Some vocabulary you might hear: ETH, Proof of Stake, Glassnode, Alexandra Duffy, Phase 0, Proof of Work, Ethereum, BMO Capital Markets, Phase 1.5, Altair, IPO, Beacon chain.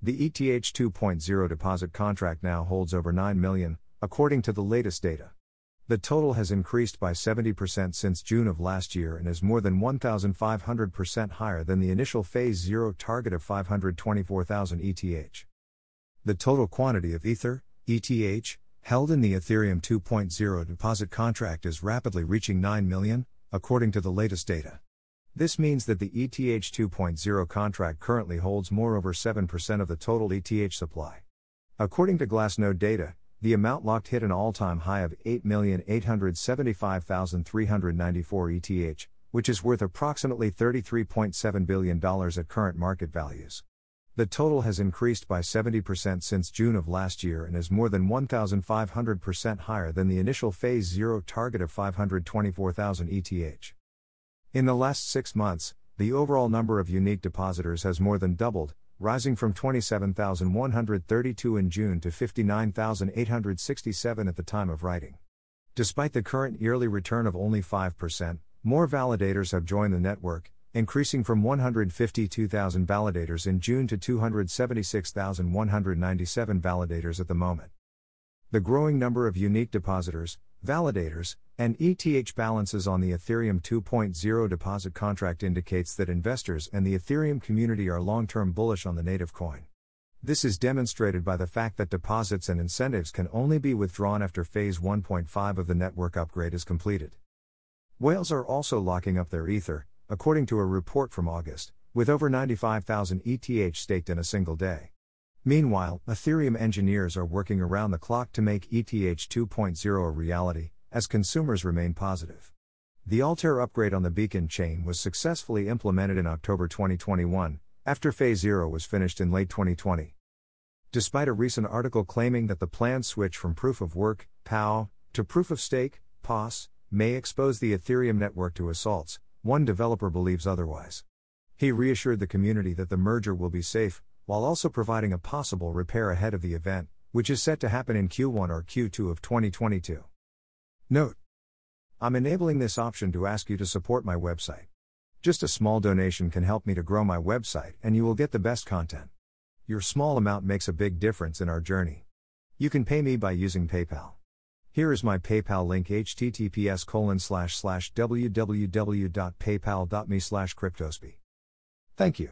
The ETH 2.0 deposit contract now holds over 9 million, according to the latest data. The total has increased by 70% since June of last year and is more than 1,500% higher than the initial Phase 0 target of 524,000 ETH. The total quantity of Ether, ETH, held in the Ethereum 2.0 deposit contract is rapidly reaching 9 million, according to the latest data. This means that the ETH 2.0 contract currently holds more over 7% of the total ETH supply. According to Glassnode data, the amount locked hit an all-time high of 8,875,394 ETH, which is worth approximately $33.7 billion at current market values. The total has increased by 70% since June of last year and is more than 1,500% higher than the initial Phase 0 target of 524,000 ETH. In the last 6 months, the overall number of unique depositors has more than doubled, rising from 27,132 in June to 59,867 at the time of writing. Despite the current yearly return of only 5%, more validators have joined the network, increasing from 152,000 validators in June to 276,197 validators at the moment. The growing number of unique depositors, validators, and ETH balances on the Ethereum 2.0 deposit contract indicates that investors and the Ethereum community are long-term bullish on the native coin. This is demonstrated by the fact that deposits and incentives can only be withdrawn after Phase 1.5 of the network upgrade is completed. Whales are also locking up their Ether, according to a report from August, with over 95,000 ETH staked in a single day. Meanwhile, Ethereum engineers are working around the clock to make ETH 2.0 a reality, as consumers remain positive. The Altair upgrade on the Beacon chain was successfully implemented in October 2021, after Phase 0 was finished in late 2020. Despite a recent article claiming that the planned switch from Proof of Work, POW, to Proof of Stake, POS, may expose the Ethereum network to assaults, one developer believes otherwise. He reassured the community that the merger will be safe, while also providing a possible repair ahead of the event, which is set to happen in Q1 or Q2 of 2022. Note: I'm enabling this option to ask you to support my website. Just a small donation can help me to grow my website and you will get the best content. Your small amount makes a big difference in our journey. You can pay me by using PayPal. Here is my PayPal link: https://www.paypal.me/cryptospy. Thank you.